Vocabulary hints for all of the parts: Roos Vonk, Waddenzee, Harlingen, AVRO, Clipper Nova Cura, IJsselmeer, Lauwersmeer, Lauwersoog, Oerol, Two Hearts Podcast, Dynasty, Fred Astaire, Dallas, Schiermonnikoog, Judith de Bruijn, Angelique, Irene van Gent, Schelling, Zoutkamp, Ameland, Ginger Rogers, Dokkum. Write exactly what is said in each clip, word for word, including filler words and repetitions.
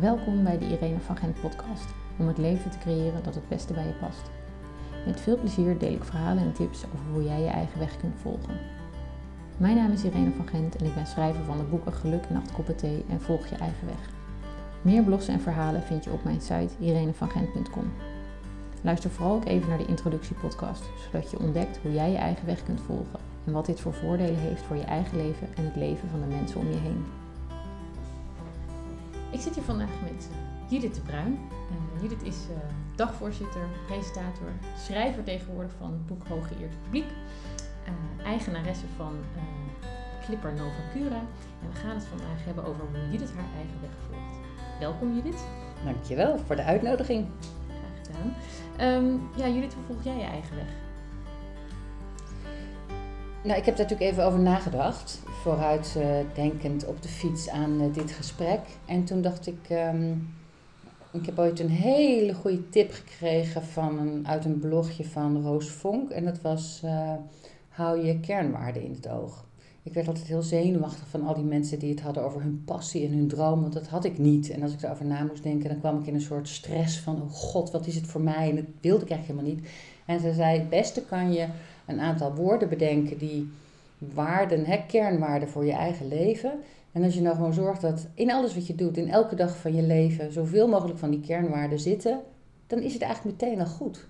Welkom bij de Irene van Gent podcast, om het leven te creëren dat het beste bij je past. Met veel plezier deel ik verhalen en tips over hoe jij je eigen weg kunt volgen. Mijn naam is Irene van Gent en ik ben schrijver van de boeken Geluk en acht koppen thee en Volg je eigen weg. Meer blogs en verhalen vind je op mijn site irene van gent punt com. Luister vooral ook even naar de introductiepodcast, zodat je ontdekt hoe jij je eigen weg kunt volgen en wat dit voor voordelen heeft voor je eigen leven en het leven van de mensen om je heen. Ik zit hier vandaag met Judith de Bruijn. Uh, Judith is uh, dagvoorzitter, presentator, schrijver tegenwoordig van het boek Hooggeëerd Publiek. Uh, eigenaresse van uh, Clipper Nova Cura. En we gaan het vandaag hebben over hoe Judith haar eigen weg volgt. Welkom Judith. Dankjewel voor de uitnodiging. Graag gedaan. Um, ja, Judith, hoe volg jij je eigen weg? Nou, ik heb daar natuurlijk even over nagedacht, vooruitdenkend uh, op de fiets aan uh, dit gesprek. En toen dacht ik, um, ik heb ooit een hele goede tip gekregen van een, uit een blogje van Roos Vonk. En dat was, uh, hou je kernwaarden in het oog. Ik werd altijd heel zenuwachtig van al die mensen die het hadden over hun passie en hun droom, want dat had ik niet. En als ik daarover na moest denken, dan kwam ik in een soort stress van, oh god, wat is het voor mij? En dat wilde ik eigenlijk helemaal niet. En ze zei, het beste kan je een aantal woorden bedenken die waarden, hè, kernwaarden voor je eigen leven. En als je nou gewoon zorgt dat in alles wat je doet, in elke dag van je leven, zoveel mogelijk van die kernwaarden zitten, dan is het eigenlijk meteen al goed.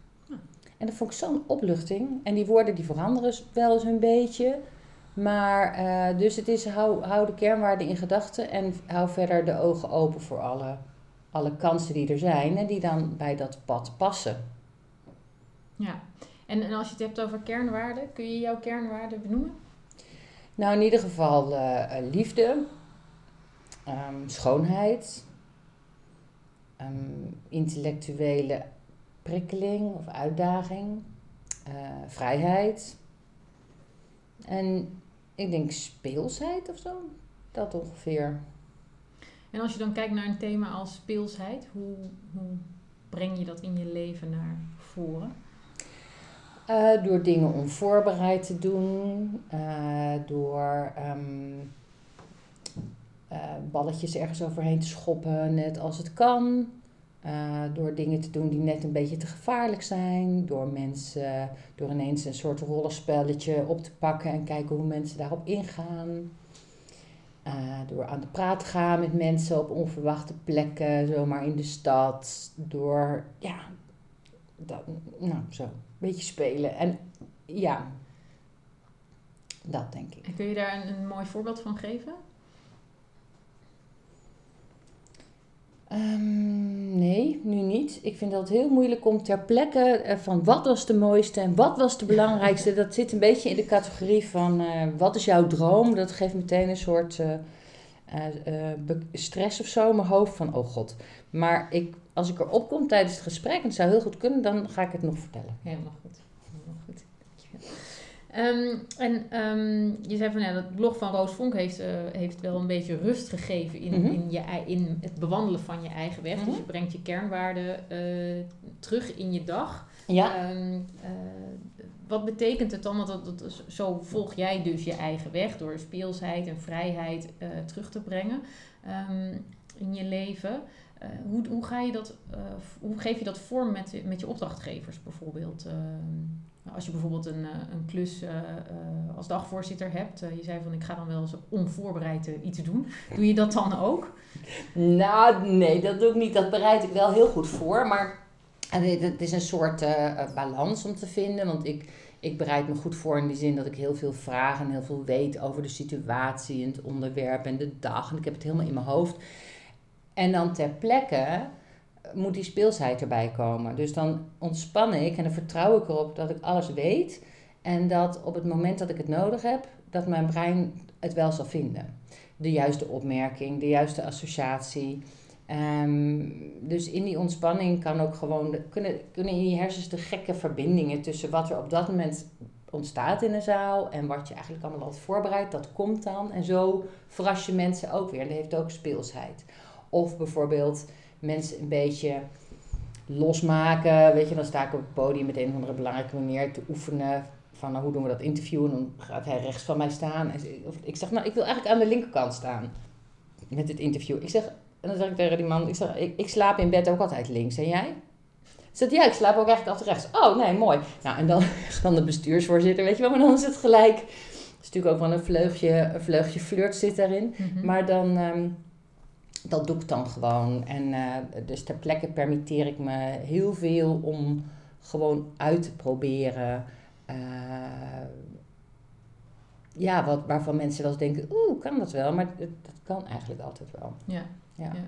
En dat vond ik zo'n opluchting. En die woorden die veranderen wel eens een beetje. Maar uh, dus het is hou, hou de kernwaarden in gedachten en hou verder de ogen open voor alle, alle kansen die er zijn en die dan bij dat pad passen. Ja, en, en als je het hebt over kernwaarden, kun je jouw kernwaarden benoemen? Nou, in ieder geval uh, liefde, um, schoonheid, um, intellectuele prikkeling of uitdaging, uh, vrijheid en ik denk speelsheid of zo, dat ongeveer. En als je dan kijkt naar een thema als speelsheid, hoe, hoe breng je dat in je leven naar voren? Uh, door dingen onvoorbereid te doen, uh, door um, uh, balletjes ergens overheen te schoppen, net als het kan. Uh, door dingen te doen die net een beetje te gevaarlijk zijn. Door mensen, door ineens een soort rollenspelletje op te pakken en kijken hoe mensen daarop ingaan. Uh, door aan de praat te gaan met mensen op onverwachte plekken, zomaar in de stad. Door, ja, dat, nou zo. Beetje spelen en ja, dat denk ik. En kun je daar een, een mooi voorbeeld van geven? Um, nee, nu niet. Ik vind dat heel moeilijk om ter plekke uh, van wat was de mooiste en wat was de belangrijkste. Dat zit een beetje in de categorie van uh, wat is jouw droom? Dat geeft meteen een soort uh, uh, uh, stress of zo in mijn hoofd van oh god. Maar ik... Als ik erop kom tijdens het gesprek, en het zou heel goed kunnen, dan ga ik het nog vertellen. Helemaal goed. Helemaal goed. Dankjewel. Um, en um, je zei van, ja, dat blog van Roos Vonk heeft, uh, heeft wel een beetje rust gegeven in, mm-hmm. in, je, in het bewandelen van je eigen weg. Mm-hmm. Dus je brengt je kernwaarden uh, terug in je dag. Ja. Um, uh, wat betekent het dan? Want dat, dat, zo volg jij dus je eigen weg door speelsheid en vrijheid uh, terug te brengen um, in je leven. Uh, hoe, hoe, ga je dat, uh, hoe geef je dat vorm met, met je opdrachtgevers bijvoorbeeld? Uh, als je bijvoorbeeld een, een klus uh, uh, als dagvoorzitter hebt. Uh, je zei van ik ga dan wel eens onvoorbereid uh, iets doen. Doe je dat dan ook? Nou nee, dat doe ik niet. Dat bereid ik wel heel goed voor. Maar het is een soort uh, balans om te vinden. Want ik, ik bereid me goed voor in die zin dat ik heel veel vraag en heel veel weet over de situatie en het onderwerp en de dag. En ik heb het helemaal in mijn hoofd. En dan ter plekke moet die speelsheid erbij komen. Dus dan ontspan ik en dan vertrouw ik erop dat ik alles weet. En dat op het moment dat ik het nodig heb, dat mijn brein het wel zal vinden. De juiste opmerking, de juiste associatie. Um, dus in die ontspanning kan ook gewoon de, kunnen, kunnen in je hersens de gekke verbindingen tussen wat er op dat moment ontstaat in een zaal en wat je eigenlijk allemaal had voorbereid, dat komt dan. En zo verras je mensen ook weer. En dat heeft ook speelsheid. Of bijvoorbeeld mensen een beetje losmaken. Weet je, dan sta ik op het podium met een of andere belangrijke manier te oefenen. Van nou, hoe doen we dat interview? En dan gaat hij rechts van mij staan. En ik zeg, nou, ik wil eigenlijk aan de linkerkant staan. met het interview. Ik zeg, en dan zeg ik tegen die man, ik, zeg, ik, ik slaap in bed ook altijd links. En jij? Zegt, ja, ik slaap ook eigenlijk altijd rechts. Oh, nee, mooi. Nou, en dan, dan de bestuursvoorzitter, weet je wel, maar dan is het gelijk. Het is natuurlijk ook wel een vleugje, een vleugje flirt zit daarin. Mm-hmm. Maar dan, um, dat doe ik dan gewoon. En uh, dus ter plekke permitteer ik me heel veel om gewoon uit te proberen. Uh, ja, wat, waarvan mensen wel eens denken, oeh, kan dat wel? Maar dat, dat kan eigenlijk altijd wel. Ja, ja. ja.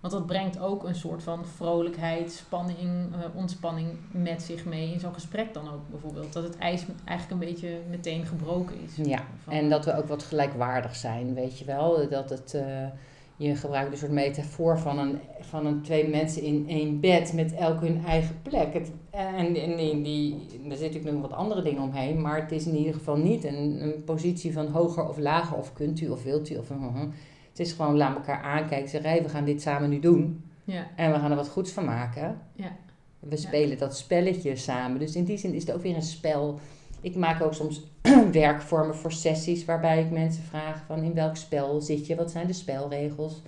Want dat brengt ook een soort van vrolijkheid, spanning, uh, ontspanning met zich mee. In zo'n gesprek dan ook bijvoorbeeld. Dat het ijs eigenlijk een beetje meteen gebroken is. Ja, van... en dat we ook wat gelijkwaardig zijn, weet je wel. Dat het, uh, je gebruikt een soort metafoor van, een, van een twee mensen in één bed met elk hun eigen plek. Het, en en in die, daar zit natuurlijk nog wat andere dingen omheen. Maar het is in ieder geval niet een, een positie van hoger of lager. Of kunt u of wilt u of... Uh, uh, Het is gewoon, laat elkaar aankijken. Zeg, hey, we gaan dit samen nu doen. Ja. En we gaan er wat goeds van maken. Ja. We spelen ja. dat spelletje samen. Dus in die zin is het ook weer een spel. Ik maak ook soms werkvormen voor sessies. Waarbij ik mensen vraag van in welk spel zit je? Wat zijn de spelregels?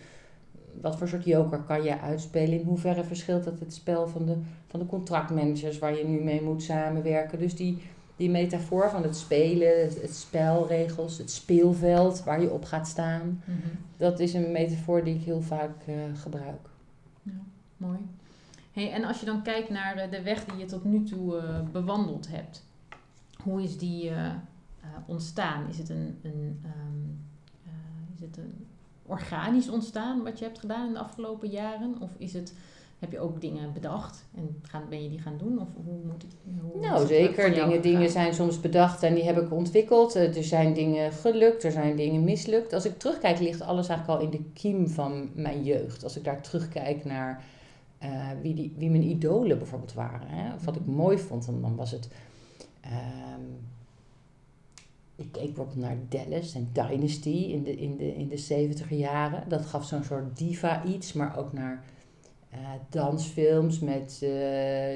Wat voor soort joker kan je uitspelen? In hoeverre verschilt dat het spel van de, van de contractmanagers waar je nu mee moet samenwerken? Dus die... Die metafoor van het spelen, het spelregels, het speelveld waar je op gaat staan. Mm-hmm. Dat is een metafoor die ik heel vaak uh, gebruik. Ja, mooi. Hey, en als je dan kijkt naar de weg die je tot nu toe uh, bewandeld hebt. Hoe is die uh, uh, ontstaan? Is het een, een, um, uh, is het een organisch ontstaan wat je hebt gedaan in de afgelopen jaren? Of is het... Heb je ook dingen bedacht en gaan, ben je die gaan doen? Of hoe moet het, hoe nou, het zeker. Dingen, dingen zijn soms bedacht en die heb ik ontwikkeld. Er zijn dingen gelukt, er zijn dingen mislukt. Als ik terugkijk, ligt alles eigenlijk al in de kiem van mijn jeugd. Als ik daar terugkijk naar uh, wie, die, wie mijn idolen bijvoorbeeld waren. Hè? Of wat ik mooi vond, dan was het... Uh, ik keek bijvoorbeeld naar Dallas en Dynasty in de, in de, in de zeventiger jaren. Dat gaf zo'n soort diva iets, maar ook naar... Uh, dansfilms met uh,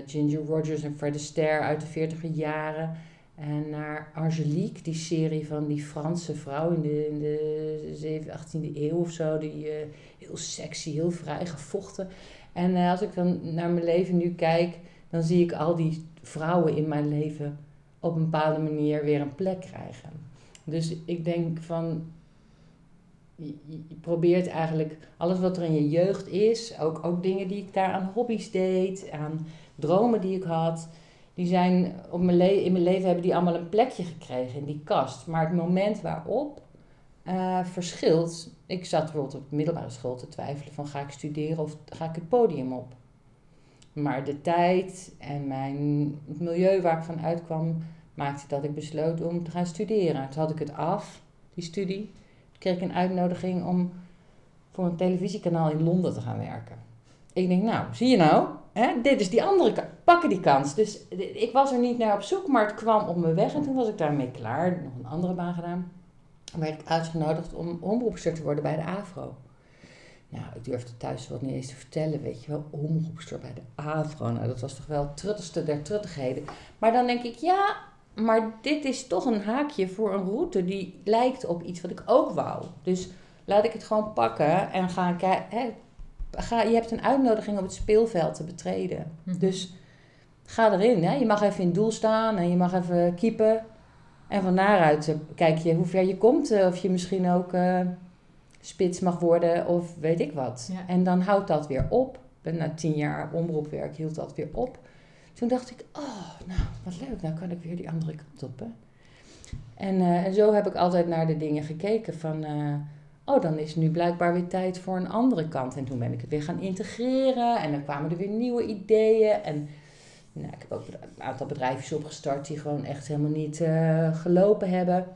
Ginger Rogers en Fred Astaire uit de veertiger jaren. En naar Angelique, die serie van die Franse vrouw in de, in de achttiende eeuw of zo. Die uh, heel sexy, heel vrij gevochten. En uh, als ik dan naar mijn leven nu kijk, dan zie ik al die vrouwen in mijn leven op een bepaalde manier weer een plek krijgen. Dus ik denk van... Je probeert eigenlijk alles wat er in je jeugd is, ook, ook dingen die ik daar aan hobby's deed, aan dromen die ik had, die zijn op mijn le- in mijn leven hebben die allemaal een plekje gekregen in die kast. Maar het moment waarop uh, verschilt, ik zat bijvoorbeeld op de middelbare school te twijfelen van ga ik studeren of ga ik het podium op. Maar de tijd en mijn milieu waar ik van uitkwam maakte dat ik besloot om te gaan studeren. Toen had ik het af, die studie. Kreeg ik een uitnodiging om voor een televisiekanaal in Londen te gaan werken. Ik denk, nou, zie je nou? Hè? Dit is die andere kant. Pakken die kans. Dus ik was er niet naar op zoek, maar het kwam op me weg. En toen was ik daarmee klaar. Nog een andere baan gedaan. Dan werd ik uitgenodigd om omroepster te worden bij de AVRO. Nou, ik durfde thuis wat niet eens te vertellen, weet je wel. Omroepster bij de AVRO. Nou, dat was toch wel het truttigste der truttigheden. Maar dan denk ik, ja... Maar dit is toch een haakje voor een route die lijkt op iets wat ik ook wou. Dus laat ik het gewoon pakken en gaan kijken. Ga, je hebt een uitnodiging om het speelveld te betreden. Hm. Dus ga erin. Hè. Je mag even in het doel staan en je mag even keepen. En van daaruit kijk je hoe ver je komt. Of je misschien ook uh, spits mag worden of weet ik wat. Ja. En dan houdt dat weer op. Na tien jaar omroepwerk hield dat weer op. Toen dacht ik, oh, nou, wat leuk, nou kan ik weer die andere kant op, hè. En, uh, en zo heb ik altijd naar de dingen gekeken van, uh, oh, dan is nu blijkbaar weer tijd voor een andere kant. En toen ben ik het weer gaan integreren en dan kwamen er weer nieuwe ideeën. En nou, ik heb ook een aantal bedrijfjes opgestart die gewoon echt helemaal niet uh, gelopen hebben.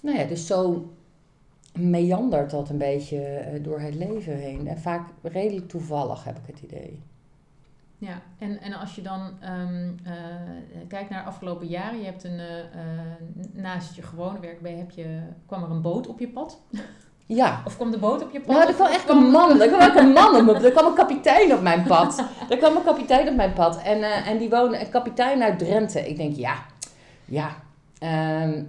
Nou ja, dus zo meandert dat een beetje uh, door het leven heen. En vaak redelijk toevallig heb ik het idee. Ja, en, en als je dan um, uh, kijkt naar de afgelopen jaren, je hebt een, uh, uh, naast je gewone werk bij, heb je, kwam er een boot op je pad? Ja. Of kwam de boot op je pad? Nou, er kwam echt kwam een man, er kwam ook een man op mijn pad, er kwam een kapitein op mijn pad. Er kwam een kapitein op mijn pad en, uh, en die woonde, een kapitein uit Drenthe. Ik denk, ja, ja, um,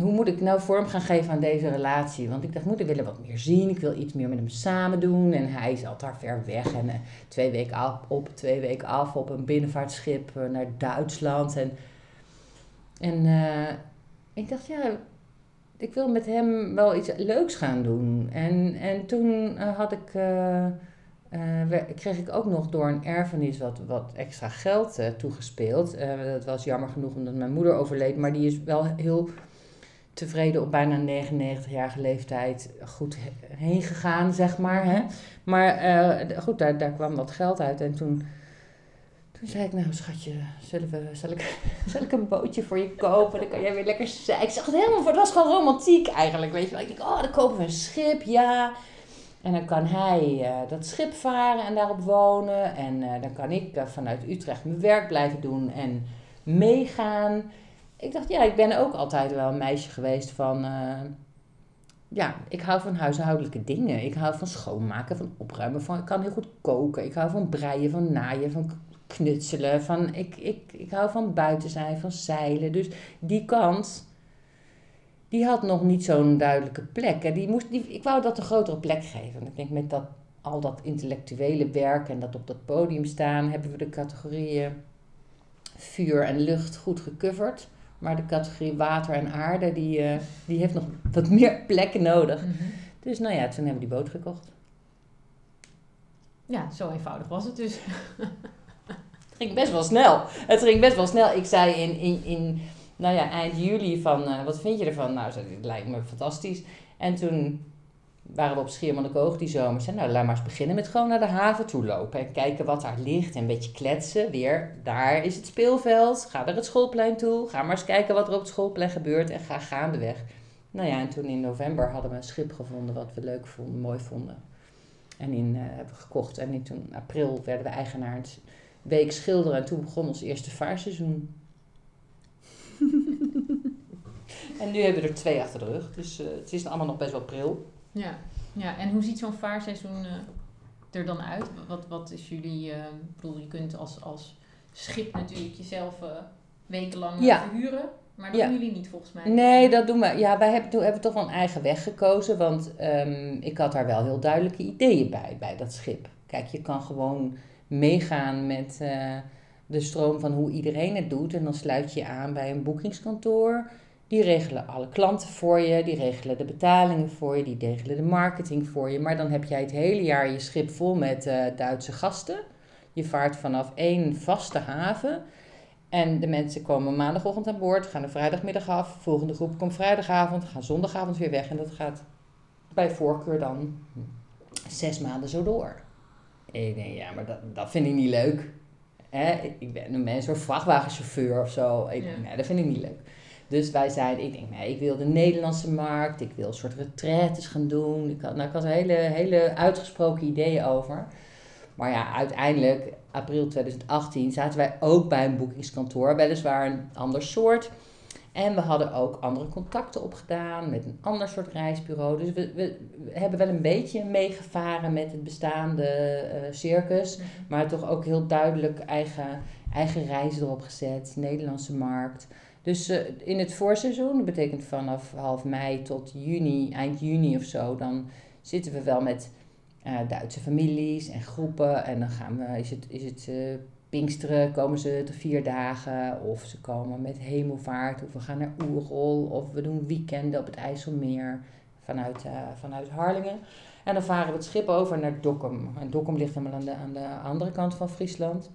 hoe moet ik nou vorm gaan geven aan deze relatie? Want ik dacht, moeder wil er wat meer zien. Ik wil iets meer met hem samen doen. En hij zat daar ver weg. En uh, twee weken op, twee weken af op een binnenvaartschip uh, naar Duitsland. En, en uh, ik dacht, ja, ik wil met hem wel iets leuks gaan doen. En, en toen uh, had ik... Uh, Uh, kreeg ik ook nog door een erfenis wat, wat extra geld uh, toegespeeld. Uh, dat was jammer genoeg omdat mijn moeder overleed. Maar die is wel heel tevreden op bijna negenennegentigjarige leeftijd goed heen gegaan, zeg maar. Hè? Maar uh, goed, daar, daar kwam wat geld uit. En toen, toen zei ik, nou schatje, zullen we, zal, ik, zal ik een bootje voor je kopen? Dan kan jij weer lekker zijn. Ik zag het helemaal voor. Het was gewoon romantiek eigenlijk, weet je wel. Ik dacht, oh, dan kopen we een schip, ja... En dan kan hij uh, dat schip varen en daarop wonen. En uh, dan kan ik uh, vanuit Utrecht mijn werk blijven doen en meegaan. Ik dacht, ja, ik ben ook altijd wel een meisje geweest van... Uh, ja, ik hou van huishoudelijke dingen. Ik hou van schoonmaken, van opruimen. Van, ik kan heel goed koken. Ik hou van breien, van naaien, van knutselen. Van, ik, ik, ik hou van buiten zijn, van zeilen. Dus die kant... Die had nog niet zo'n duidelijke plek. En die moest, die, ik wou dat een grotere plek geven. Ik denk met dat, al dat intellectuele werk en dat op dat podium staan... hebben we de categorieën vuur en lucht goed gecoverd. Maar de categorie water en aarde, die, uh, die heeft nog wat meer plek nodig. Mm-hmm. Dus nou ja, toen hebben we die boot gekocht. Ja, zo eenvoudig was het dus. Het ging best wel snel. Het ging best wel snel. Ik zei in... in, in Nou ja, eind juli van, uh, wat vind je ervan? Nou, dat lijkt me fantastisch. En toen waren we op Schiermonnikoog die zomer. Zei, nou, laat maar eens beginnen met gewoon naar de haven toe lopen. En kijken wat daar ligt. En een beetje kletsen. Weer, daar is het speelveld. Ga naar het schoolplein toe. Ga maar eens kijken wat er op het schoolplein gebeurt. En ga gaandeweg. Nou ja, en toen in november hadden we een schip gevonden wat we leuk vonden, mooi vonden. En in uh, hebben we gekocht. En in toen, april werden we eigenaar een week schilderen. En toen begon ons eerste vaarseizoen. En nu hebben we er twee achter de rug. Dus uh, het is allemaal nog best wel pril. Ja, ja. En hoe ziet zo'n vaarseizoen uh, er dan uit? Wat, wat is jullie... Uh, ik bedoel, je kunt als, als schip natuurlijk jezelf uh, wekenlang ja. verhuren. Maar dat ja. doen jullie niet volgens mij. Nee, dat doen we. Ja, wij hebben, toen hebben we toch wel een eigen weg gekozen. Want um, ik had daar wel heel duidelijke ideeën bij, bij dat schip. Kijk, je kan gewoon meegaan met... Uh, de stroom van hoe iedereen het doet. En dan sluit je je aan bij een boekingskantoor. Die regelen alle klanten voor je. Die regelen de betalingen voor je. Die regelen de marketing voor je. Maar dan heb jij het hele jaar je schip vol met uh, Duitse gasten. Je vaart vanaf één vaste haven. En de mensen komen maandagochtend aan boord. Gaan er vrijdagmiddag af. De volgende groep komt vrijdagavond. Gaan zondagavond weer weg. En dat gaat bij voorkeur dan zes maanden zo door. En ik denk, ja, maar dat, dat vind ik niet leuk. Hè, ik ben een mens, een vrachtwagenchauffeur of zo. Ik, ja. nee, dat vind ik niet leuk. Dus wij zeiden, ik denk, nee, ik wil de Nederlandse markt. Ik wil een soort retraites gaan doen. Ik had, nou, ik had hele, hele uitgesproken ideeën over. Maar ja, uiteindelijk, april twintig achttien, zaten wij ook bij een boekingskantoor. Weliswaar een ander soort. En we hadden ook andere contacten opgedaan met een ander soort reisbureau. Dus we, we, we hebben wel een beetje meegevaren met het bestaande uh, circus. Maar toch ook heel duidelijk eigen, eigen reizen erop gezet. Nederlandse markt. Dus uh, in het voorseizoen, dat betekent vanaf half mei tot juni, eind juni of zo. Dan zitten we wel met uh, Duitse families en groepen. En dan gaan we, is het... Is het uh, Pinksteren komen ze te vier dagen, of ze komen met hemelvaart, of we gaan naar Oerol, of we doen weekenden op het IJsselmeer vanuit, uh, vanuit Harlingen. En dan varen we het schip over naar Dokkum. En Dokkum ligt helemaal aan de, aan de andere kant van Friesland.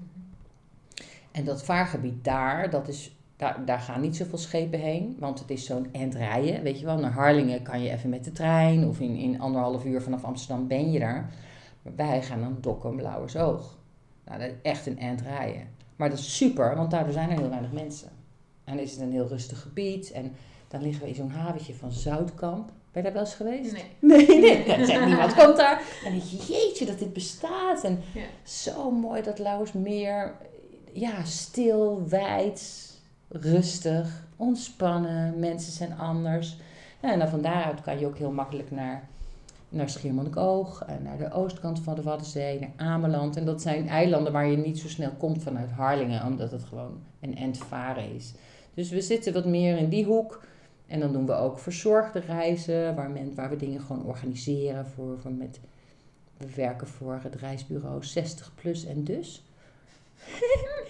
En dat vaargebied daar, dat is, daar, daar gaan niet zoveel schepen heen, want het is zo'n endrijden. Weet je wel, naar Harlingen kan je even met de trein, of in, in anderhalf uur vanaf Amsterdam ben je daar. Maar wij gaan dan Dokkum, Lauwersoog. Nou, dat is echt een eind rijden. Maar dat is super, want daardoor zijn er heel weinig mensen. En is het een heel rustig gebied. En dan liggen we in zo'n haventje van Zoutkamp. Ben je daar wel eens geweest? Nee. Nee, nee. Dan zegt niemand, komt daar. En dan denk je, jeetje, dat dit bestaat. En ja. Zo mooi dat Lauwersmeer. Ja, stil, wijd, rustig, ontspannen. Mensen zijn anders. Nou, en dan van daaruit kan je ook heel makkelijk naar... Naar Schiermonnikoog, naar de oostkant van de Waddenzee, naar Ameland. En dat zijn eilanden waar je niet zo snel komt vanuit Harlingen, omdat het gewoon een end varen is. Dus we zitten wat meer in die hoek. En dan doen we ook verzorgde reizen, waar, men, waar we dingen gewoon organiseren. Voor, voor met, we werken voor het reisbureau zestig plus en dus.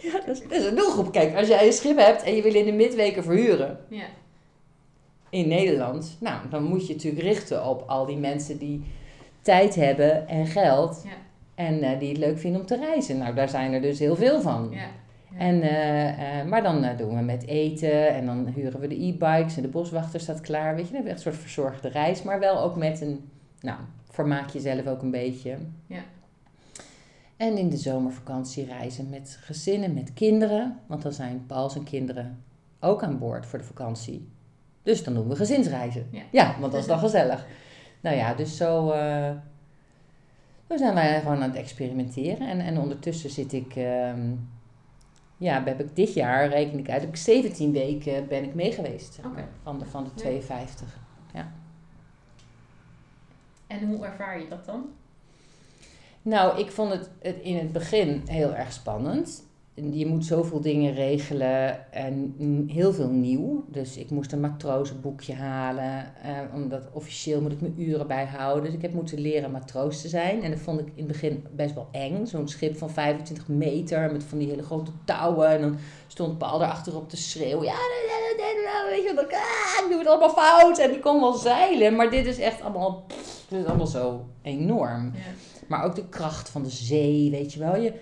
Ja, dat is, dat is een doelgroep. Kijk, als jij een schip hebt en je wil in de midweken verhuren. Ja. In Nederland, nou, dan moet je natuurlijk richten op al die mensen die tijd hebben en geld. Ja. En uh, die het leuk vinden om te reizen. Nou, daar zijn er dus heel veel van. Ja. Ja. En, uh, uh, maar dan uh, doen we met eten en dan huren we de e-bikes en de boswachter staat klaar. Weet je, dan hebben we echt een soort verzorgde reis, maar wel ook met een, nou, vermaak jezelf ook een beetje. Ja. En in de zomervakantie reizen met gezinnen, met kinderen. Want dan zijn Pauls en kinderen ook aan boord voor de vakantie. Dus dan doen we gezinsreizen. Ja, ja, want dat is dan gezellig. Nou ja, dus zo, uh, zo zijn wij gewoon aan het experimenteren. En, en ondertussen zit ik, uh, ja, heb ik dit jaar, reken ik uit, heb ik zeventien weken ben ik mee geweest. Zeg maar, okay. Van de, van de tweeënvijftig. Ja. En hoe ervaar je dat dan? Nou, ik vond het, het in het begin heel erg spannend. Je moet zoveel dingen regelen en heel veel nieuw. Dus ik moest een matrozenboekje halen. Eh, omdat officieel moet ik mijn uren bijhouden. Dus ik heb moeten leren matroos te zijn. En dat vond ik in het begin best wel eng. Zo'n schip van vijfentwintig meter met van die hele grote touwen. En dan stond Paul erachterop te schreeuwen. Ja, weet je, ik doe het allemaal fout. En die kon wel zeilen. Maar dit is echt allemaal, pff, dit is allemaal zo enorm. Ja. Maar ook de kracht van de zee, weet je wel. Je...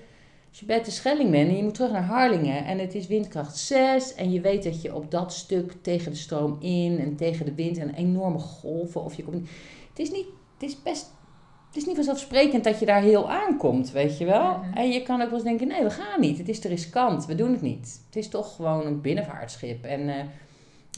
Als je bij de Schelling bent en je moet terug naar Harlingen en het is windkracht zes en je weet dat je op dat stuk tegen de stroom in en tegen de wind en enorme golven of je komt... Het is niet, het is best, het is niet vanzelfsprekend dat je daar heel aankomt, weet je wel. Mm-hmm. En je kan ook wel eens denken, nee, we gaan niet. Het is te riskant, we doen het niet. Het is toch gewoon een binnenvaartschip. En, uh,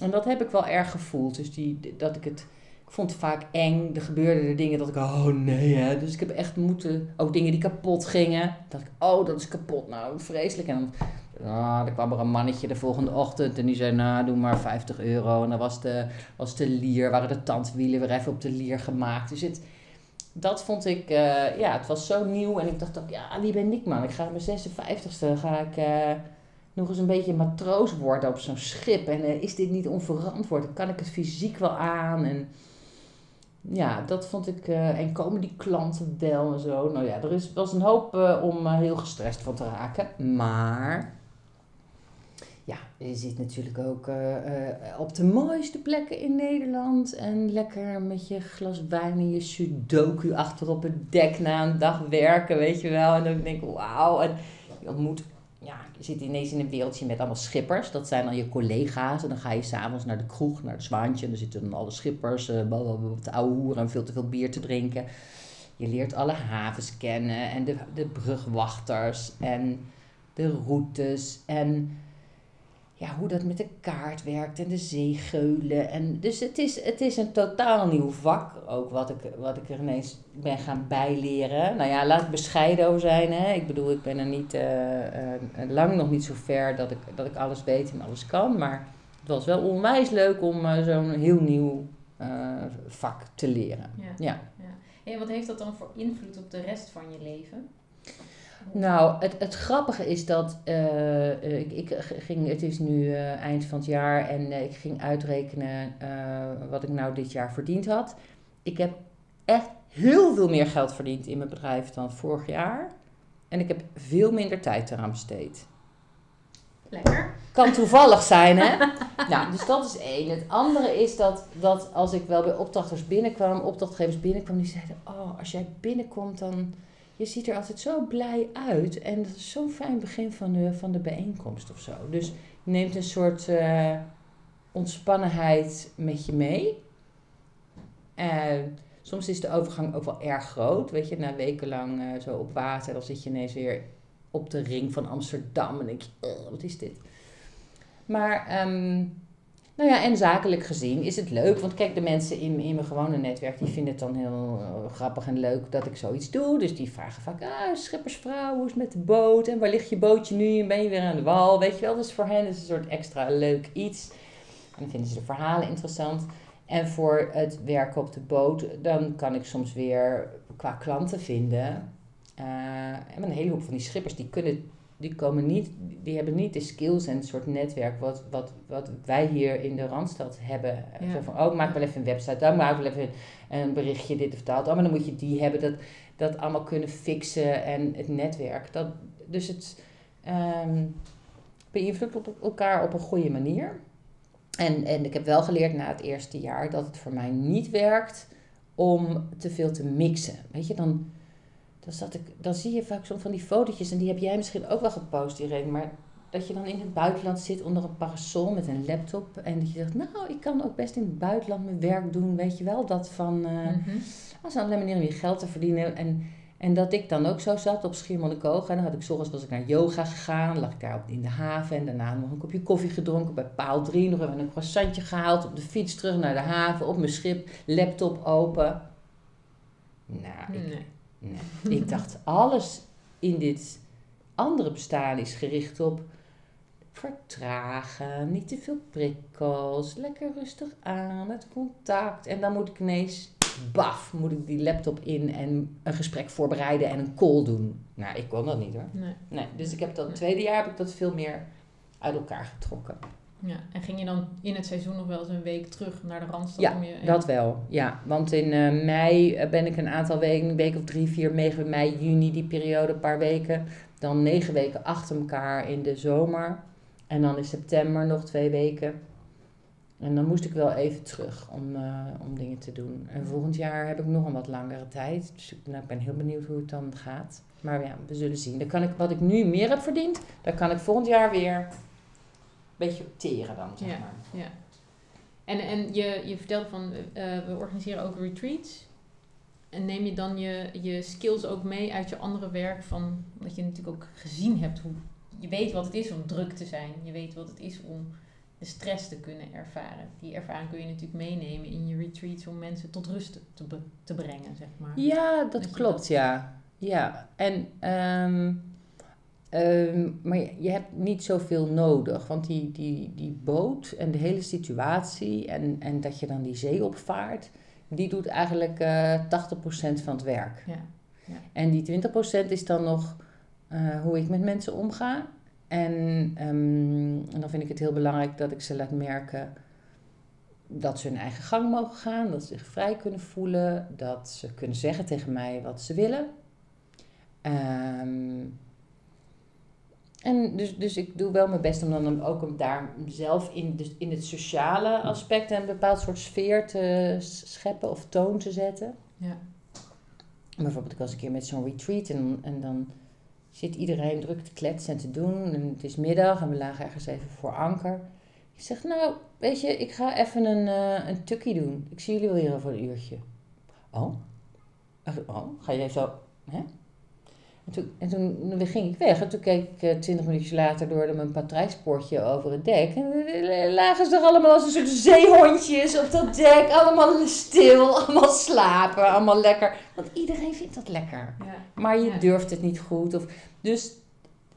en dat heb ik wel erg gevoeld. Dus die, dat ik het... Ik vond het vaak eng. Er gebeurden er dingen dat ik, oh nee hè. Dus ik heb echt moeten, ook dingen die kapot gingen. Dat ik, oh dat is kapot, nou vreselijk. En dan, ah, dan kwam er een mannetje de volgende ochtend en die zei, nou doe maar vijftig euro. En dan was de, was de lier, waren de tandwielen weer even op de lier gemaakt. Dus het, dat vond ik, uh, ja het was zo nieuw. En ik dacht ook, ja wie ben ik man. Ik ga op mijn zesenvijftigste, ga ik... Uh, nog eens een beetje matroos worden op zo'n schip. En uh, is dit niet onverantwoord? Kan ik het fysiek wel aan? En ja, dat vond ik... Uh, en komen die klanten wel en zo? Nou ja, er is, was een hoop uh, om uh, heel gestrest van te raken. Maar... Ja, je zit natuurlijk ook uh, uh, op de mooiste plekken in Nederland. En lekker met je glas wijn en je sudoku achterop het dek na een dag werken, weet je wel. En dan denk ik, wauw. En je ontmoet... Ja, je zit ineens in een wereldje met allemaal schippers. Dat zijn dan je collega's. En dan ga je s'avonds naar de kroeg, naar het zwaantje. En dan zitten dan alle schippers uh, te ouwehoeren en veel te veel bier te drinken. Je leert alle havens kennen. En de, de brugwachters. En de routes. En ja, hoe dat met de kaart werkt. En de zeegeulen. En dus het is, het is een totaal nieuw vak. Ook wat ik, wat ik er ineens ben gaan bijleren. Nou ja, laat ik bescheiden over zijn. Hè. Ik bedoel, ik ben er niet uh, uh, lang nog niet zo ver dat ik, dat ik alles weet en alles kan. Maar het was wel onwijs leuk om uh, zo'n heel nieuw uh, vak te leren. Ja. Ja. Ja. Hey, wat heeft dat dan voor invloed op de rest van je leven? Nou, het, het grappige is dat uh, ik, ik ging, het is nu uh, eind van het jaar en uh, ik ging uitrekenen uh, wat ik nou dit jaar verdiend had. Ik heb echt heel veel meer geld verdiend in mijn bedrijf dan vorig jaar. En ik heb veel minder tijd eraan besteed. Lekker. Kan toevallig zijn, hè? Nou, dus dat is één. Het andere is dat, dat als ik wel bij opdrachters binnenkwam, opdrachtgevers binnenkwam, die zeiden, oh, als jij binnenkomt dan... Je ziet er altijd zo blij uit. En dat is zo'n fijn begin van de, van de bijeenkomst of zo. Dus je neemt een soort uh, ontspannenheid met je mee. Uh, soms is de overgang ook wel erg groot. Weet je, na wekenlang uh, zo op water. Dan zit je ineens weer op de ring van Amsterdam. En denk je, oh, wat is dit? Maar... Um, Nou ja, en zakelijk gezien is het leuk. Want kijk, de mensen in, in mijn gewone netwerk... die vinden het dan heel uh, grappig en leuk dat ik zoiets doe. Dus die vragen vaak... Ah, schippersvrouw, hoe is het met de boot? En waar ligt je bootje nu? En ben je weer aan de wal? Weet je wel, dat is voor hen is een soort extra leuk iets. En dan vinden ze de verhalen interessant. En voor het werken op de boot... dan kan ik soms weer qua klanten vinden. Uh, en een hele hoop van die schippers... die kunnen die komen niet, die hebben niet de skills en het soort netwerk wat, wat, wat wij hier in de Randstad hebben. Ja. Zo van, oh, maak wel even een website, dan maak wel even een berichtje, dit of dat. Oh, maar dan moet je die hebben, dat, dat allemaal kunnen fixen en het netwerk. Dat, dus het um, beïnvloedt elkaar op een goede manier. En, en ik heb wel geleerd na het eerste jaar dat het voor mij niet werkt om te veel te mixen. Weet je, dan... Dan, zat ik, dan zie je vaak soms van die fotootjes, en die heb jij misschien ook wel gepost, Irene, maar dat je dan in het buitenland zit onder een parasol met een laptop en dat je dacht, nou, ik kan ook best in het buitenland mijn werk doen, weet je wel, dat van, uh, mm-hmm. als een andere manier om je geld te verdienen. En, en dat ik dan ook zo zat op Schiermonnikoog, en dan had ik 's ochtends was ik naar yoga gegaan, lag ik daar in de haven en daarna nog een kopje koffie gedronken bij paal drie, nog even een croissantje gehaald, op de fiets terug naar de haven, op mijn schip, laptop open. Nou, ik... Nee. Nee, ik dacht, alles in dit andere bestaan is gericht op vertragen, niet te veel prikkels, lekker rustig aan, het contact. En dan moet ik ineens, baf, moet ik die laptop in en een gesprek voorbereiden en een call doen. Nou, ik kon dat niet hoor. Nee. Nee, dus ik heb dat tweede jaar heb ik dat veel meer uit elkaar getrokken. Ja, en ging je dan in het seizoen nog wel eens een week terug naar de Randstad? Ja, om je, ja. dat wel. Ja, want in uh, mei ben ik een aantal weken, een week of drie, vier, negen mei, juni, die periode, een paar weken. Dan negen weken achter elkaar in de zomer. En dan in september nog twee weken. En dan moest ik wel even terug om, uh, om dingen te doen. En volgend jaar heb ik nog een wat langere tijd. Dus nou, ik ben heel benieuwd hoe het dan gaat. Maar ja, we zullen zien. Dan kan ik, wat ik nu meer heb verdiend, dan kan ik volgend jaar weer... een beetje teren dan, zeg ja, maar. Ja. En, en je, je vertelde van, uh, we organiseren ook retreats. En neem je dan je, je skills ook mee uit je andere werk? Van, omdat je natuurlijk ook gezien hebt hoe... Je weet wat het is om druk te zijn. Je weet wat het is om de stress te kunnen ervaren. Die ervaring kun je natuurlijk meenemen in je retreats... om mensen tot rust te, be, te brengen, zeg maar. Ja, dat, dat klopt, dat... ja. Ja, en... Um... Um, maar je, je hebt niet zoveel nodig, want die, die, die boot en de hele situatie en, en dat je dan die zee opvaart, die doet eigenlijk uh, tachtig procent van het werk. Ja, ja. En die twintig procent is dan nog uh, hoe ik met mensen omga. En, um, en dan vind ik het heel belangrijk dat ik ze laat merken dat ze hun eigen gang mogen gaan, dat ze zich vrij kunnen voelen, dat ze kunnen zeggen tegen mij wat ze willen. Um, En dus, dus ik doe wel mijn best om dan ook daar zelf in, dus in het sociale aspect... een bepaald soort sfeer te scheppen of toon te zetten. Ja. Bijvoorbeeld, ik was een keer met zo'n retreat... En, en dan zit iedereen druk te kletsen en te doen. En het is middag en we lagen ergens even voor anker. Ik zeg, nou, weet je, ik ga even een, uh, een tukkie doen. Ik zie jullie wel hier over een uurtje. Oh? Oh, ga jij zo... Hè? En toen, en toen ging ik weg en toen keek ik twintig minuutjes later door mijn patrijspoortje over het dek. En lagen ze er allemaal als een soort zeehondjes op dat dek. Allemaal stil, allemaal slapen, allemaal lekker. Want iedereen vindt dat lekker. Ja. Maar je ja. durft het niet goed. Of, dus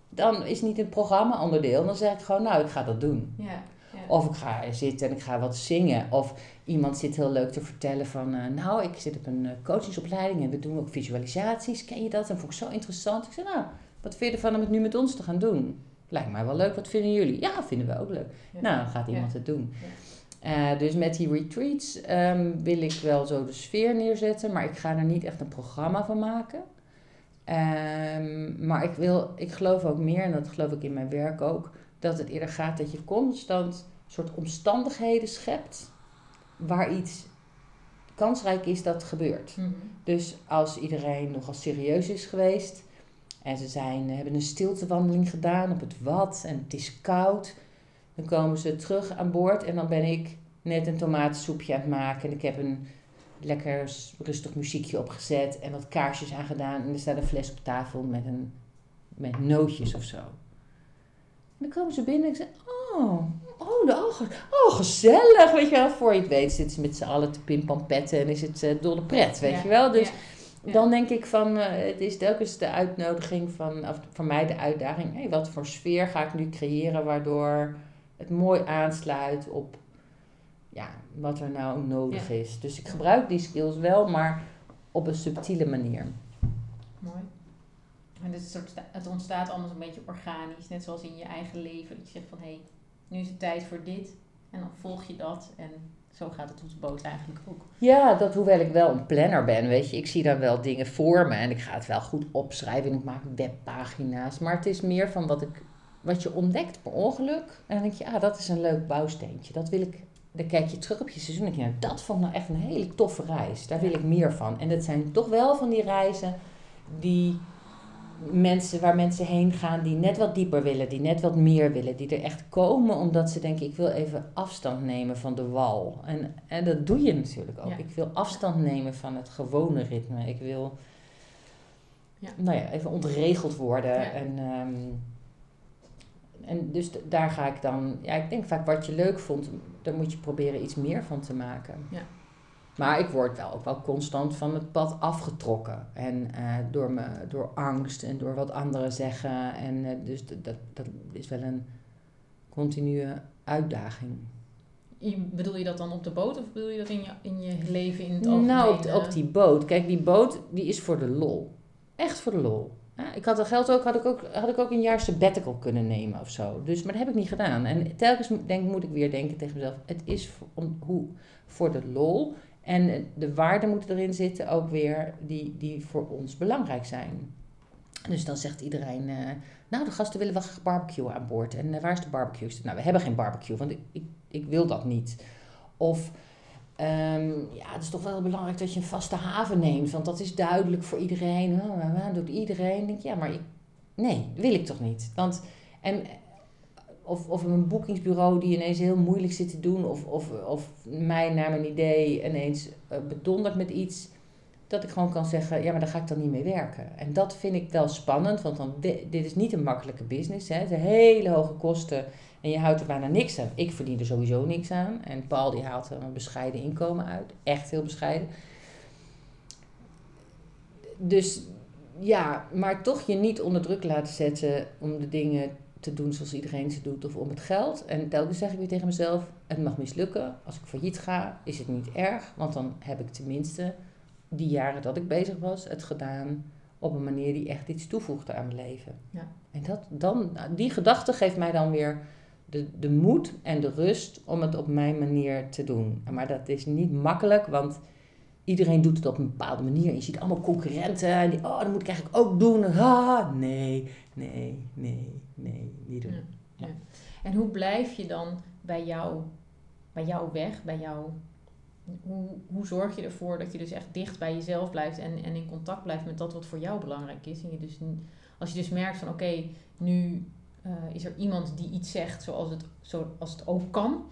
dan is niet het programma onderdeel. Dan zeg ik gewoon, nou, ik ga dat doen. Ja. Ja. Of ik ga zitten en ik ga wat zingen. Of iemand zit heel leuk te vertellen van... Uh, nou, ik zit op een uh, coachingsopleiding en we doen ook visualisaties. Ken je dat? En vond ik zo interessant. Ik zei, nou, wat vind je ervan om het nu met ons te gaan doen? Lijkt mij wel leuk. Wat vinden jullie? Ja, vinden we ook leuk. Ja. Nou, dan gaat iemand ja. het doen. Ja. Uh, dus met die retreats um, wil ik wel zo de sfeer neerzetten. Maar ik ga er niet echt een programma van maken. Um, maar ik, wil, ik geloof ook meer, en dat geloof ik in mijn werk ook... dat het eerder gaat dat je constant soort omstandigheden schept... waar iets kansrijk is dat gebeurt. Mm-hmm. Dus als iedereen nogal serieus is geweest... en ze zijn, hebben een stiltewandeling gedaan op het Wad... en het is koud, dan komen ze terug aan boord... en dan ben ik net een tomatensoepje aan het maken... en ik heb een lekker rustig muziekje opgezet... en wat kaarsjes aan gedaan... en er staat een fles op tafel met, een, met nootjes of zo... En dan komen ze binnen en ik zeg, oh, oh, de, oh, gezellig, weet je wel. Voor je het weet zitten ze met z'n allen te pimpampetten en is het uh, dolle pret, weet ja, je wel. Dus ja, ja. dan denk ik van, uh, het is telkens de uitnodiging van, of voor mij de uitdaging. Hé, hey, wat voor sfeer ga ik nu creëren waardoor het mooi aansluit op ja, wat er nou nodig ja. is. Dus ik gebruik die skills wel, maar op een subtiele manier. Mooi. En het, soort, het ontstaat allemaal een beetje organisch. Net zoals in je eigen leven. Dat je zegt van, hé, hey, nu is het tijd voor dit. En dan volg je dat. En zo gaat het op de boot eigenlijk ook. Ja, dat hoewel ik wel een planner ben, weet je. Ik zie dan wel dingen voor me. En ik ga het wel goed opschrijven. En ik maak webpagina's. Maar het is meer van wat, ik, wat je ontdekt per ongeluk. En dan denk je, ah, dat is een leuk bouwsteentje. Dat wil ik... Dan kijk je terug op je seizoen en denk je, nou, dat vond ik nou echt een hele toffe reis. Daar wil ik meer van. En dat zijn toch wel van die reizen die... Mensen, waar mensen heen gaan die net wat dieper willen, die net wat meer willen, die er echt komen omdat ze denken, ik wil even afstand nemen van de wal. En, en dat doe je natuurlijk ook. Ja. Ik wil afstand nemen van het gewone ritme. Ik wil ja. Nou ja, even ontregeld worden. Ja. En, um, en dus d- daar ga ik dan, ja, ik denk vaak wat je leuk vond, daar moet je proberen iets meer van te maken. Ja. Maar ik word wel ook wel constant van het pad afgetrokken. En uh, door, me, door angst en door wat anderen zeggen. En uh, dus d- dat, dat is wel een continue uitdaging. Je, bedoel je dat dan op de boot of bedoel je dat in je, in je leven in het algemeen? Nou, op, op die boot. Kijk, die boot die is voor de lol. Echt voor de lol. Ja, ik had dat geld ook, had ik ook, had ik ook een jaar sabbatical kunnen nemen of zo. Dus, maar dat heb ik niet gedaan. En telkens denk, moet ik weer denken tegen mezelf, het is voor, om, hoe, voor de lol. En de waarden moeten erin zitten ook weer die, die voor ons belangrijk zijn. Dus dan zegt iedereen, uh, nou de gasten willen wel graag barbecue aan boord. En uh, waar is de barbecue? Nou, we hebben geen barbecue, want ik, ik, ik wil dat niet. Of, um, ja, het is toch wel belangrijk dat je een vaste haven neemt. Want dat is duidelijk voor iedereen. Dat doet iedereen. Dan denk ik, ja, maar ik, nee, wil ik toch niet. Want, en... Of, of een boekingsbureau die ineens heel moeilijk zit te doen. Of, of, of mij naar mijn idee ineens bedondert met iets. Dat ik gewoon kan zeggen, ja, maar daar ga ik dan niet mee werken. En dat vind ik wel spannend. Want dan, dit is niet een makkelijke business. Hè. Het zijn hele hoge kosten. En je houdt er bijna niks aan. Ik verdien er sowieso niks aan. En Paul die haalt er een bescheiden inkomen uit. Echt heel bescheiden. Dus ja, maar toch je niet onder druk laten zetten om de dingen te doen zoals iedereen ze doet of om het geld. En telkens zeg ik weer tegen mezelf, het mag mislukken. Als ik failliet ga, is het niet erg. Want dan heb ik tenminste die jaren dat ik bezig was, het gedaan op een manier die echt iets toevoegde aan mijn leven. Ja. En dat, dan, die gedachte geeft mij dan weer de, de moed en de rust om het op mijn manier te doen. Maar dat is niet makkelijk, want iedereen doet het op een bepaalde manier. Je ziet allemaal concurrenten en die, oh, dat moet ik eigenlijk ook doen. Ah, nee, nee, nee, nee, niet doen. Ja, ja. Ja. En hoe blijf je dan bij jou, bij jou weg? Bij jou, hoe, hoe zorg je ervoor dat je dus echt dicht bij jezelf blijft en, en in contact blijft met dat wat voor jou belangrijk is? En je dus, als je dus merkt van oké, okay, nu uh, is er iemand die iets zegt zoals het, zoals het ook kan.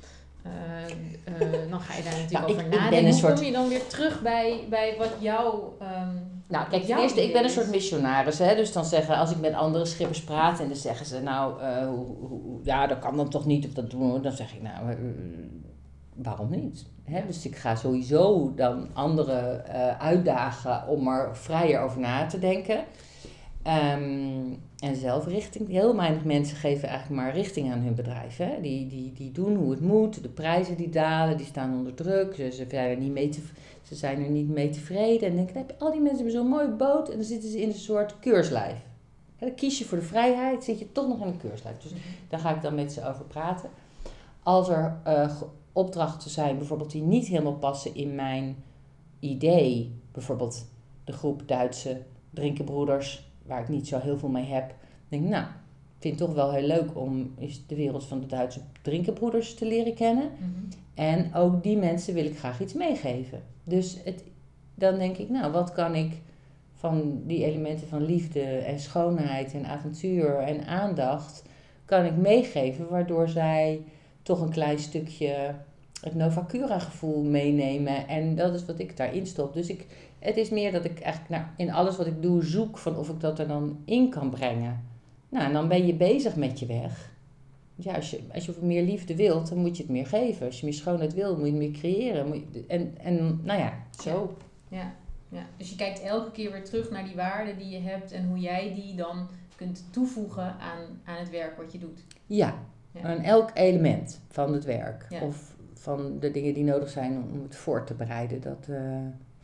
Uh, uh, dan ga je daar natuurlijk nou, over ik, nadenken. Ik Hoe soort... kom je dan weer terug bij, bij wat jou... Um, nou, kijk, ten eerste, ik ben een soort missionaris. Hè? Dus dan zeggen, als ik met andere schippers praat... en dan zeggen ze, nou, uh, hoe, hoe, ja, dat kan dan toch niet... of dat doen we, dan zeg ik, nou, uh, waarom niet? Hè? Dus ik ga sowieso dan anderen uh, uitdagen... om er vrijer over na te denken... Um, en zelfrichting. Heel weinig mensen geven eigenlijk maar richting aan hun bedrijf. Hè? Die, die, die doen hoe het moet. De prijzen die dalen, die staan onder druk. Ze, ze, zijn, er niet mee te, ze zijn er niet mee tevreden. En dan denk ik, al die mensen hebben zo'n mooie boot. En dan zitten ze in een soort keurslijf. En dan kies je voor de vrijheid, zit je toch nog in een keurslijf. Dus daar ga ik dan met ze over praten. Als er uh, opdrachten zijn, bijvoorbeeld die niet helemaal passen in mijn idee. Bijvoorbeeld de groep Duitse drinkenbroeders... waar ik niet zo heel veel mee heb, denk ik, nou, ik vind het toch wel heel leuk om eens de wereld van de Duitse drinkenbroeders te leren kennen. Mm-hmm. En ook die mensen wil ik graag iets meegeven. Dus het, dan denk ik, nou, wat kan ik van die elementen van liefde en schoonheid en avontuur en aandacht, kan ik meegeven, waardoor zij toch een klein stukje het Nova Cura gevoel meenemen. En dat is wat ik daarin stop. Dus ik... Het is meer dat ik eigenlijk nou, in alles wat ik doe zoek van of ik dat er dan in kan brengen. Nou, en dan ben je bezig met je weg. Ja, als je, als je meer liefde wilt, dan moet je het meer geven. Als je meer schoonheid wil, moet je het meer creëren. Moet je, en, en nou ja, zo. Ja, ja, ja. Dus je kijkt elke keer weer terug naar die waarden die je hebt en hoe jij die dan kunt toevoegen aan, aan het werk wat je doet. Ja, ja. Aan elk element van het werk. Ja. Of van de dingen die nodig zijn om het voor te bereiden. Dat... Uh,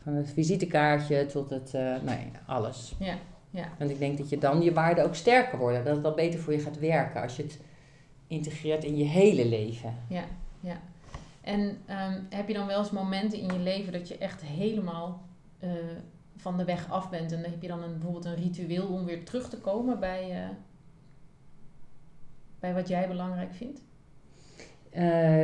Van het visitekaartje tot het, uh, nee, alles. Ja, Ja. Want ik denk dat je dan je waarden ook sterker worden. Dat het dan beter voor je gaat werken als je het integreert in je hele leven. Ja, ja. En um, heb je dan wel eens momenten in je leven dat je echt helemaal uh, van de weg af bent? En heb je dan een, bijvoorbeeld een ritueel om weer terug te komen bij, uh, bij wat jij belangrijk vindt? Uh,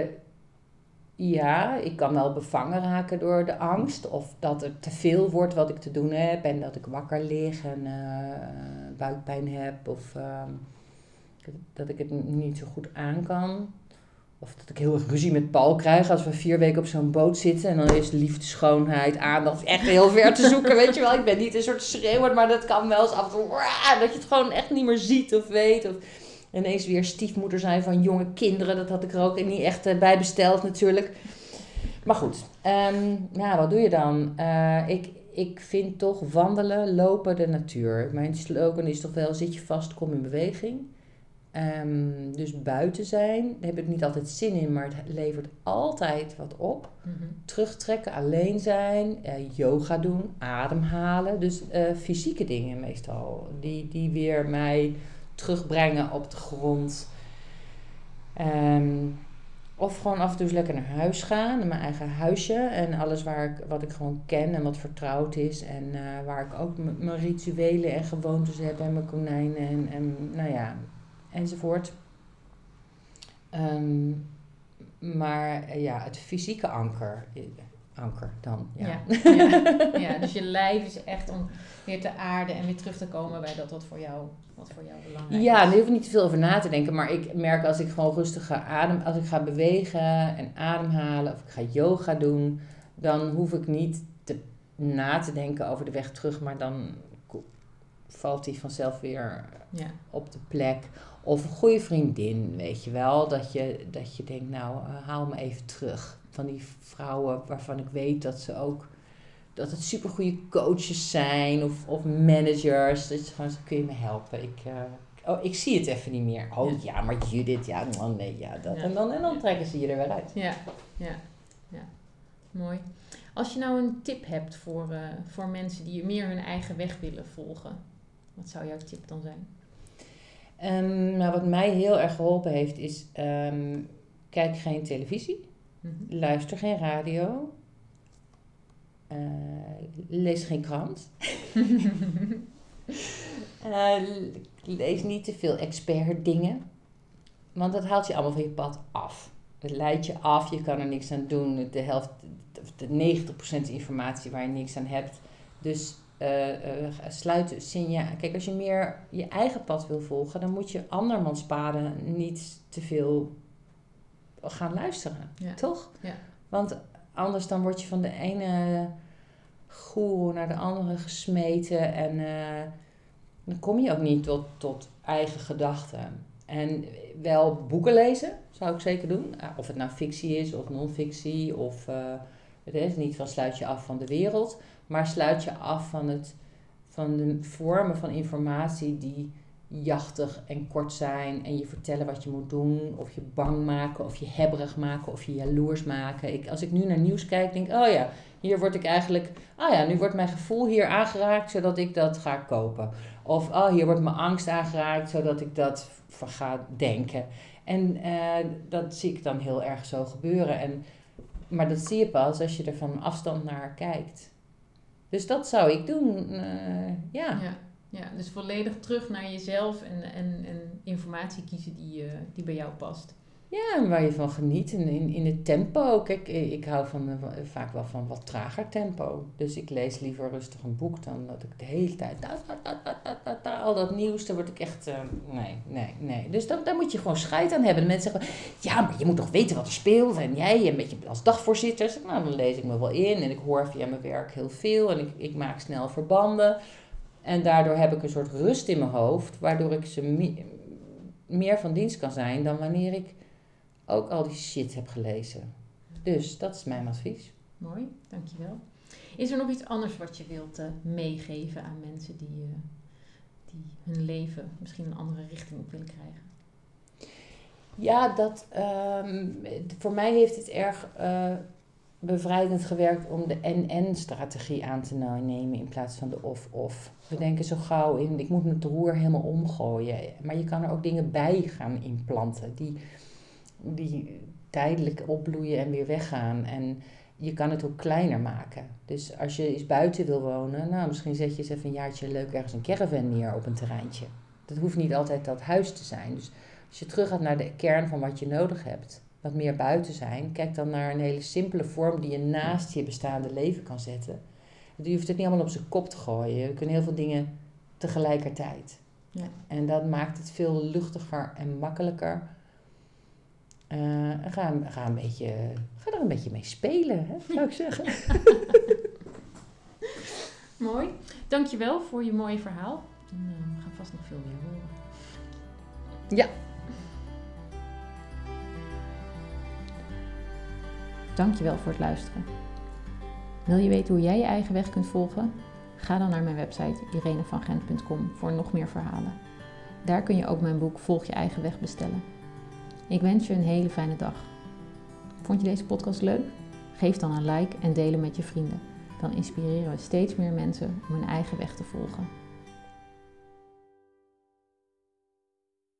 ja, ik kan wel bevangen raken door de angst. Of dat er te veel wordt wat ik te doen heb. En dat ik wakker lig en uh, buikpijn heb. Of uh, dat ik het niet zo goed aan kan. Of dat ik heel erg ruzie met Paul krijg als we vier weken op zo'n boot zitten. En dan is liefde, schoonheid, aandacht echt heel ver te zoeken. Weet je wel, ik ben niet een soort schreeuwer, maar dat kan wel eens af en toe. Dat je het gewoon echt niet meer ziet of weet. Of ineens weer stiefmoeder zijn van jonge kinderen. Dat had ik er ook niet echt bij besteld natuurlijk. Maar goed, um, nou wat doe je dan? Uh, ik, ik vind toch wandelen, lopen, de natuur. Mijn slogan is toch wel, zit je vast, kom in beweging. Um, dus buiten zijn, daar heb ik niet altijd zin in, maar het levert altijd wat op. Mm-hmm. Terugtrekken, alleen zijn, uh, yoga doen, ademhalen. Dus uh, fysieke dingen meestal, die, die weer mij terugbrengen op de grond. Um, of gewoon af en toe eens lekker naar huis gaan, naar mijn eigen huisje. En alles waar ik, wat ik gewoon ken en wat vertrouwd is. En uh, waar ik ook m- mijn rituelen en gewoontes heb en mijn konijnen en, en nou ja... enzovoort. Um, maar ja, het fysieke anker. Anker dan, ja. Ja, ja, ja. Dus je lijf is echt om weer te aarden en weer terug te komen bij dat wat voor jou, wat voor jou belangrijk ja, is. Ja, daar hoef ik niet te veel over na te denken. Maar ik merk als ik gewoon rustig ga adem, als ik ga bewegen en ademhalen of ik ga yoga doen, dan hoef ik niet te, na te denken over de weg terug, maar dan valt die vanzelf weer ja. op de plek. Of een goede vriendin, weet je wel. Dat je, dat je denkt, nou, uh, haal me even terug. Van die vrouwen waarvan ik weet dat ze ook... dat het supergoeie coaches zijn of, of managers. Dat je gewoon zegt, kun je me helpen? Ik, uh, oh, ik zie het even niet meer. Oh ja, ja maar Judith, ja, man, nee, ja, dat. Ja. En dan, en dan ja. trekken ze je er wel uit. Ja, ja, ja. Mooi. Als je nou een tip hebt voor, uh, voor mensen die meer hun eigen weg willen volgen... wat zou jouw tip dan zijn? Um, nou, wat mij heel erg geholpen heeft is... Um, kijk geen televisie. Mm-hmm. Luister geen radio. Uh, lees geen krant. uh, lees niet te veel expert dingen. Want dat haalt je allemaal van je pad af. Het leidt je af. Je kan er niks aan doen. De helft, de negentig procent informatie waar je niks aan hebt. Dus... Uh, uh, sluiten, signaal. Kijk, als je meer je eigen pad wil volgen, dan moet je andermans paden niet te veel gaan luisteren, ja. toch? Ja. Want anders dan word je van de ene goeroe naar de andere gesmeten en uh, dan kom je ook niet tot, tot eigen gedachten. En wel boeken lezen, zou ik zeker doen. Of het nou fictie is of non-fictie of uh, het is niet van sluit je af van de wereld. Maar sluit je af van, het, van de vormen van informatie die jachtig en kort zijn. En je vertellen wat je moet doen. Of je bang maken. Of je hebberig maken. Of je jaloers maken. Ik, als ik nu naar nieuws kijk, denk ik, oh ja, hier word ik eigenlijk... Ah ja, nu wordt mijn gevoel hier aangeraakt, zodat ik dat ga kopen. Of, oh, hier wordt mijn angst aangeraakt, zodat ik dat van ga denken. En eh, dat zie ik dan heel erg zo gebeuren. En, maar dat zie je pas als je er van afstand naar kijkt. Dus dat zou ik doen, uh, ja. ja. Ja, dus volledig terug naar jezelf en, en, en informatie kiezen die, uh, die bij jou past. Ja, en waar je van geniet en in, in het tempo. Kijk, ik hou van, uh, vaak wel van wat trager tempo. Dus ik lees liever rustig een boek dan dat ik de hele tijd... Da, da, da, da, da, da, da, al dat nieuws, daar word ik echt... Uh, nee, nee, nee. Dus dat, daar moet je gewoon scheid aan hebben. De mensen zeggen, ja, maar je moet toch weten wat er speelt. En jij een beetje als dagvoorzitter. Zeg, nou, dan lees ik me wel in. En ik hoor via mijn werk heel veel. En ik, ik maak snel verbanden. En daardoor heb ik een soort rust in mijn hoofd. Waardoor ik ze me- meer van dienst kan zijn dan wanneer ik... ook al die shit heb gelezen. Dus dat is mijn advies. Mooi, dankjewel. Is er nog iets anders wat je wilt uh, meegeven aan mensen die, uh, die hun leven misschien een andere richting op willen krijgen? Ja, dat um, voor mij heeft het erg uh, bevrijdend gewerkt om de en-en-strategie aan te nemen in plaats van de of-of. We denken zo gauw in, ik moet mijn roer helemaal omgooien. Maar je kan er ook dingen bij gaan inplanten die, die tijdelijk opbloeien en weer weggaan. En je kan het ook kleiner maken. Dus als je eens buiten wil wonen, nou, misschien zet je eens even een jaartje leuk ergens een caravan neer op een terreintje. Dat hoeft niet altijd dat huis te zijn. Dus als je terug gaat naar de kern van wat je nodig hebt, wat meer buiten zijn, kijk dan naar een hele simpele vorm die je naast je bestaande leven kan zetten. Je hoeft het niet allemaal op zijn kop te gooien. Je kunt heel veel dingen tegelijkertijd. Ja. En dat maakt het veel luchtiger en makkelijker. Uh, ga, ga, een beetje, ga er een beetje mee spelen, hè, zou ik zeggen. Mooi. Dankjewel voor je mooie verhaal. We gaan vast nog veel meer horen. Ja. Dankjewel voor het luisteren. Wil je weten hoe jij je eigen weg kunt volgen? Ga dan naar mijn website irene van gent punt com voor nog meer verhalen. Daar kun je ook mijn boek Volg je eigen weg bestellen. Ik wens je een hele fijne dag. Vond je deze podcast leuk? Geef dan een like en deel hem met je vrienden. Dan inspireren we steeds meer mensen om hun eigen weg te volgen.